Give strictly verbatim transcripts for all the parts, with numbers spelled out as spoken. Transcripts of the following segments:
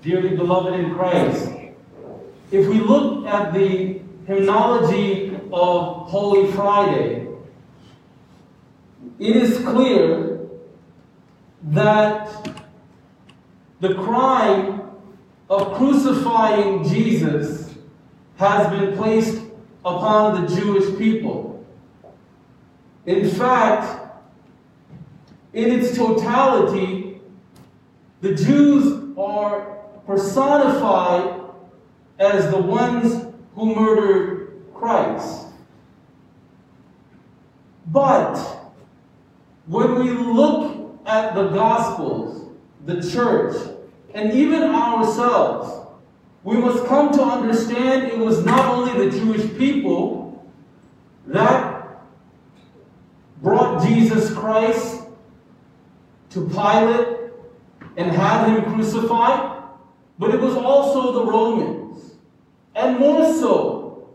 Dearly beloved in Christ, if we look at the hymnology of Holy Friday, it is clear that the crime of crucifying Jesus has been placed upon the Jewish people. In fact, in its totality, the Jews are personified as the ones who murdered Christ. But when we look at the Gospels, the church, and even ourselves, we must come to understand it was not only the Jewish people that brought Jesus Christ to Pilate and had him crucified, but it was also the Romans, and more so,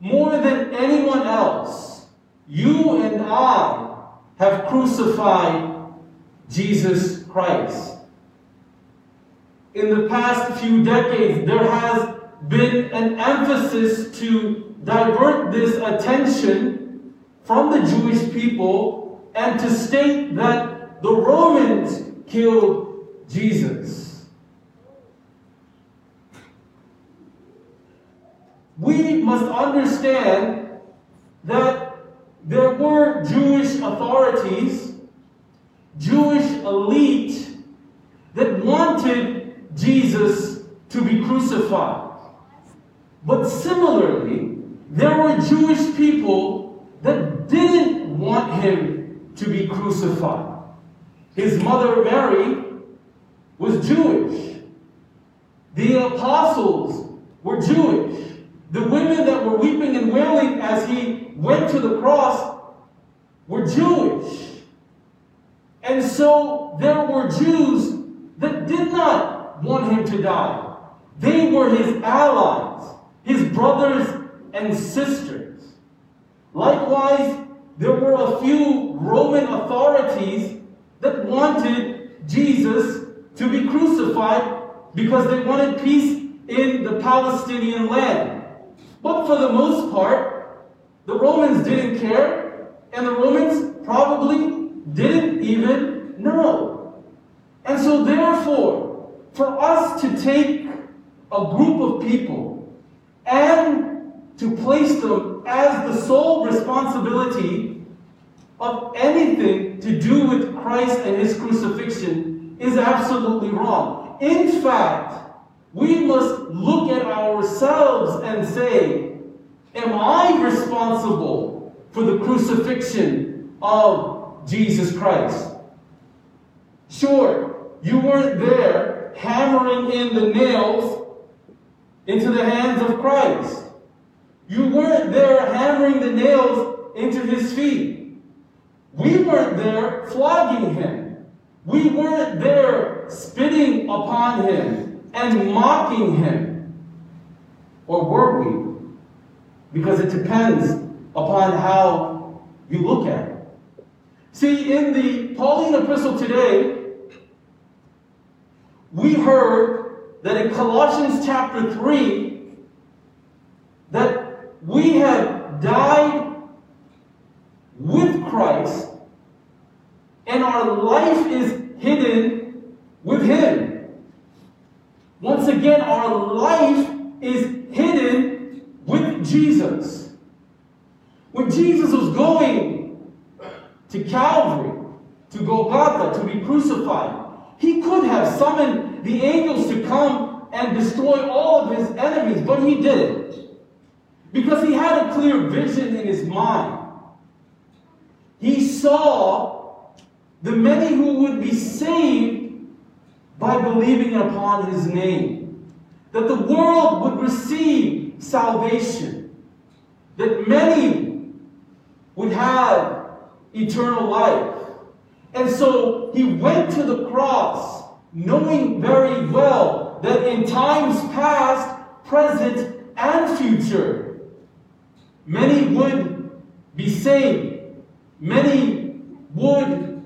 more than anyone else, you and I have crucified Jesus Christ. In the past few decades, there has been an emphasis to divert this attention from the Jewish people and to state that the Romans killed Jesus. We must understand that there were Jewish authorities, Jewish elite, that wanted Jesus to be crucified. But similarly, there were Jewish people that didn't want him to be crucified. His mother Mary was Jewish. The apostles were Jewish. The women that were weeping and wailing as he went to the cross were Jewish. And so there were Jews that did not want him to die. They were his allies, his brothers and sisters. Likewise, there were a few Roman authorities that wanted Jesus to be crucified because they wanted peace in the Palestinian land. But for the most part, the Romans didn't care, and the Romans probably didn't even know. And so therefore, for us to take a group of people and to place them as the sole responsibility of anything to do with Christ and his crucifixion is absolutely wrong. In fact, we must look at ourselves and say, am I responsible for the crucifixion of Jesus Christ? Sure, you weren't there hammering in the nails into the hands of Christ. You weren't there hammering the nails into his feet. We weren't there flogging him. We weren't there spitting upon him and mocking him. Or were we? Because it depends upon how you look at it. See, in the Pauline epistle today, we heard that in Colossians chapter three, that we have died with Christ, and our life is hidden with him. Once again, our life is hidden with Jesus. When Jesus was going to Calvary, to Golgotha, to be crucified, he could have summoned the angels to come and destroy all of his enemies, but he didn't. Because he had a clear vision in his mind. He saw the many who would be saved by believing upon his name, that the world would receive salvation, that many would have eternal life, And so he went to the cross, knowing very well that in times past, present, and future, many would be saved, many would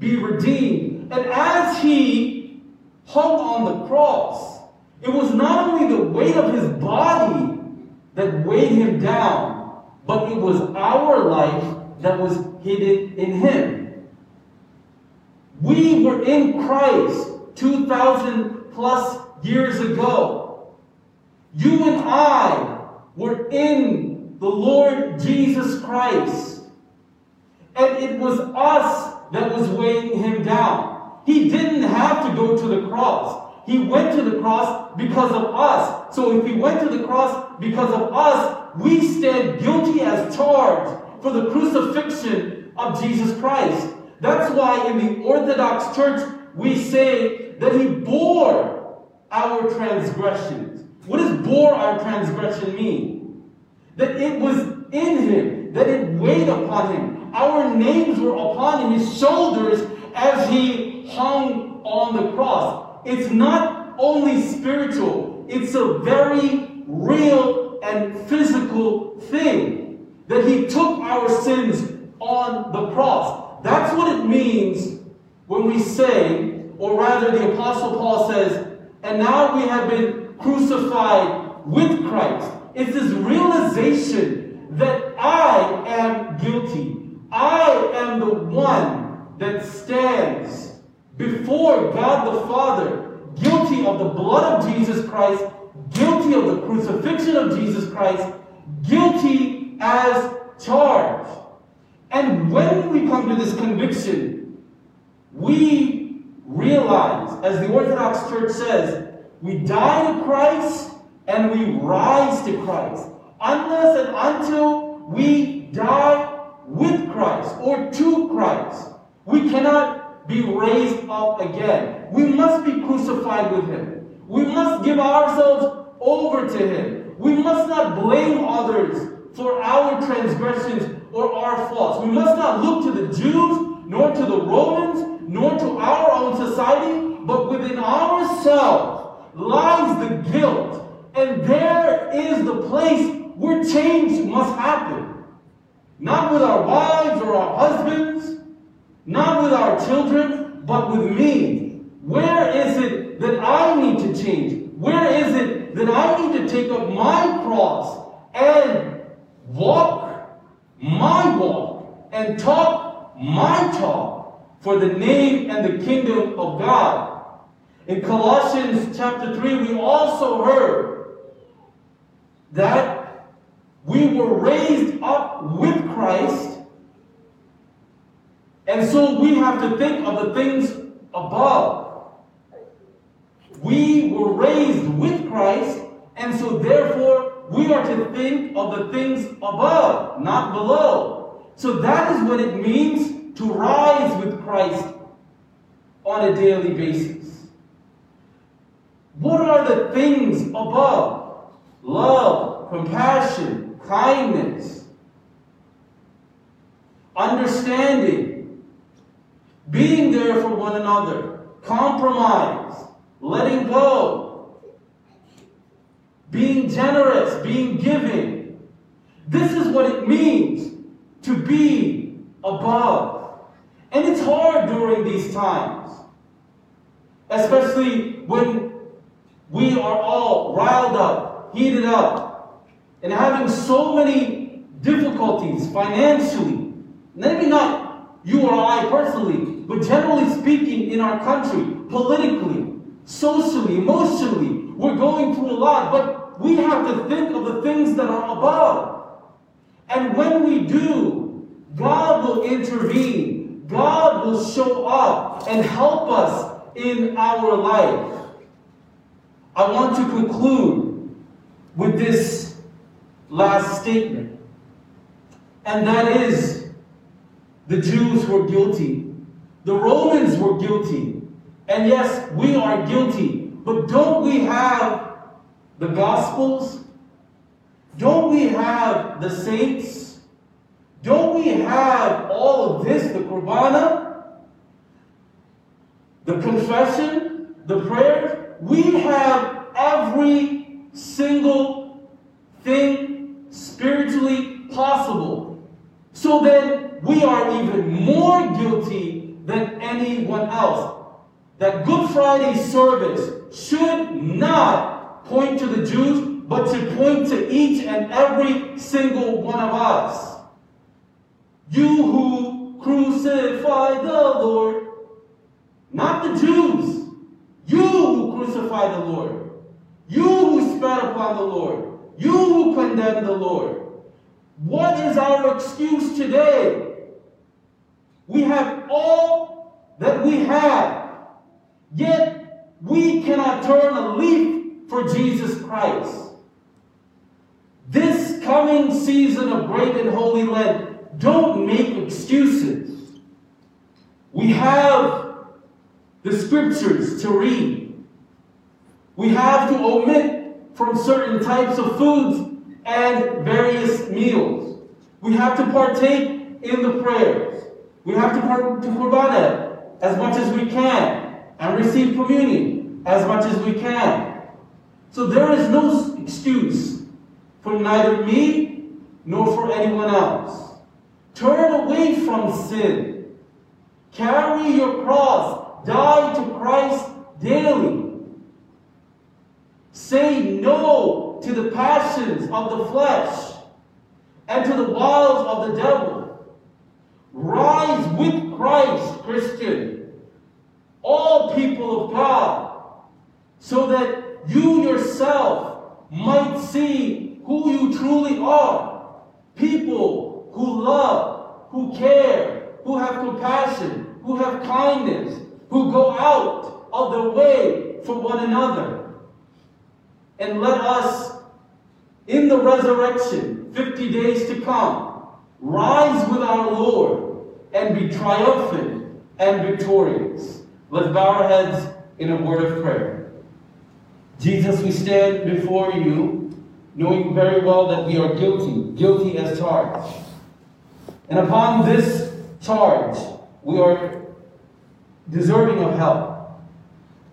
be redeemed. And as he hung on the cross, it was not only the weight of his body that weighed him down, but it was our life that was hidden in him. We were in Christ two thousand plus years ago. You and I were in the Lord Jesus Christ. And it was us that was weighing him down. He didn't have to go to the cross. He went to the cross because of us. So if he went to the cross because of us, we stand guilty as charged for the crucifixion of Jesus Christ. That's why in the Orthodox Church, we say that he bore our transgressions. What does bore our transgression mean? That it was in him, that it weighed upon him. Our names were upon his shoulders as he hung on the cross. It's not only spiritual, it's a very real and physical thing that he took our sins on the cross. That's what it means when we say, or rather the Apostle Paul says, and now we have been crucified with Christ. It's this realization that I am guilty. I am the one that stands before God the Father, guilty of the blood of Jesus Christ, guilty of the crucifixion of Jesus Christ, guilty as charged. And when we come to this conviction, we realize, as the Orthodox Church says, we die to Christ and we rise to Christ. Unless and until we die with Christ or to Christ, we cannot be raised up again. We must be crucified with him. We must give ourselves over to him. We must not blame others for our transgressions or our faults. We must not look to the Jews, nor to the Romans, nor to our own society, but within ourselves lies the guilt. And there is the place where change must happen. Not with our wives or our husbands, not with our children, but with me. Where is it that I need to change? Where is it that I need to take up my cross and walk my walk and talk my talk for the name and the kingdom of God? In Colossians chapter three, we also heard that we were raised up with Christ. And so we have to think of the things above. We were raised with Christ, and so therefore we are to think of the things above, not below. So that is what it means to rise with Christ on a daily basis. What are the things above? Love, compassion, kindness, understanding, being there for one another, compromise, letting go, being generous, being giving. This is what it means to be above. And it's hard during these times, especially when we are all riled up, heated up, and having so many difficulties financially. Maybe not you or I personally, but generally speaking, in our country, politically, socially, emotionally, we're going through a lot, but we have to think of the things that are above. And when we do, God will intervene. God will show up and help us in our life. I want to conclude with this last statement, and that is the Jews were guilty. The Romans were guilty. And yes, we are guilty. But don't we have the Gospels? Don't we have the saints? Don't we have all of this, the Qurbana? the confession, the prayers, we have every single thing spiritually possible. So then we are even more guilty than anyone else. That Good Friday service should not point to the Jews, but to point to each and every single one of us. You who crucified the Lord. Not the Jews. You who crucified the Lord. You who spat upon the Lord. You who condemned the Lord. What is our excuse today? We have all that we have. Yet we cannot turn a leaf for Jesus Christ. This coming season of Great and Holy Lent, don't make excuses. We have the scriptures to read. We have to omit from certain types of foods and various meals. We have to partake in the prayers. We have to partake in Qurbana as much as we can and receive communion as much as we can. So there is no excuse for neither me nor for anyone else. Turn away from sin. Carry your cross. Die to Christ daily. Say no to the passions of the flesh and to the wiles of the devil. Rise with Christ, Christian, all people of God, so that you yourself might see who you truly are. People who love, who care, who have compassion, who have kindness, who go out of the way for one another. And let us, in the resurrection, fifty days to come, rise with our Lord and be triumphant and victorious. Let's bow our heads in a word of prayer. Jesus, we stand before you, knowing very well that we are guilty, guilty as charged. And upon this charge, we are deserving of help.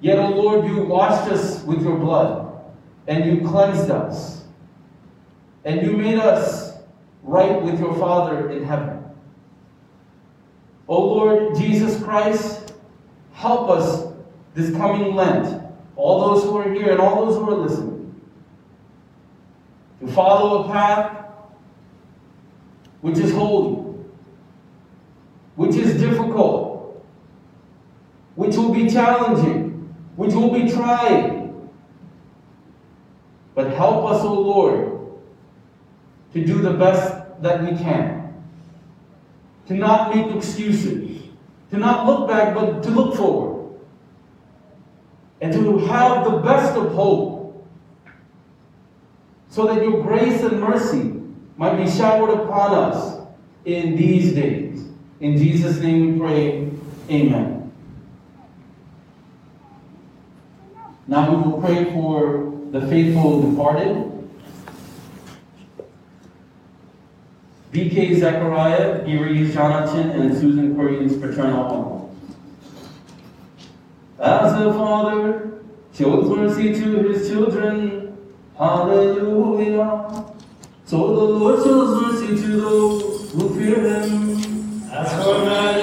Yet, O Lord, you washed us with your blood, and you cleansed us, and you made us right with your Father in heaven. O Lord Jesus Christ, help us this coming Lent, all those who are here and all those who are listening, to follow a path which is holy, which is difficult, which will be challenging, which will be trying. But help us, O Lord, to do the best that we can, to not make excuses, to not look back, but to look forward, and to have the best of hope, so that your grace and mercy might be showered upon us in these days. In Jesus' name we pray, amen. Now we will pray for the faithful departed. V K Zechariah, Eri Jonathan, and Susan Quirin's fraternal home. As a father shows mercy to his children, hallelujah. So the Lord shows mercy to those who fear him. As for man.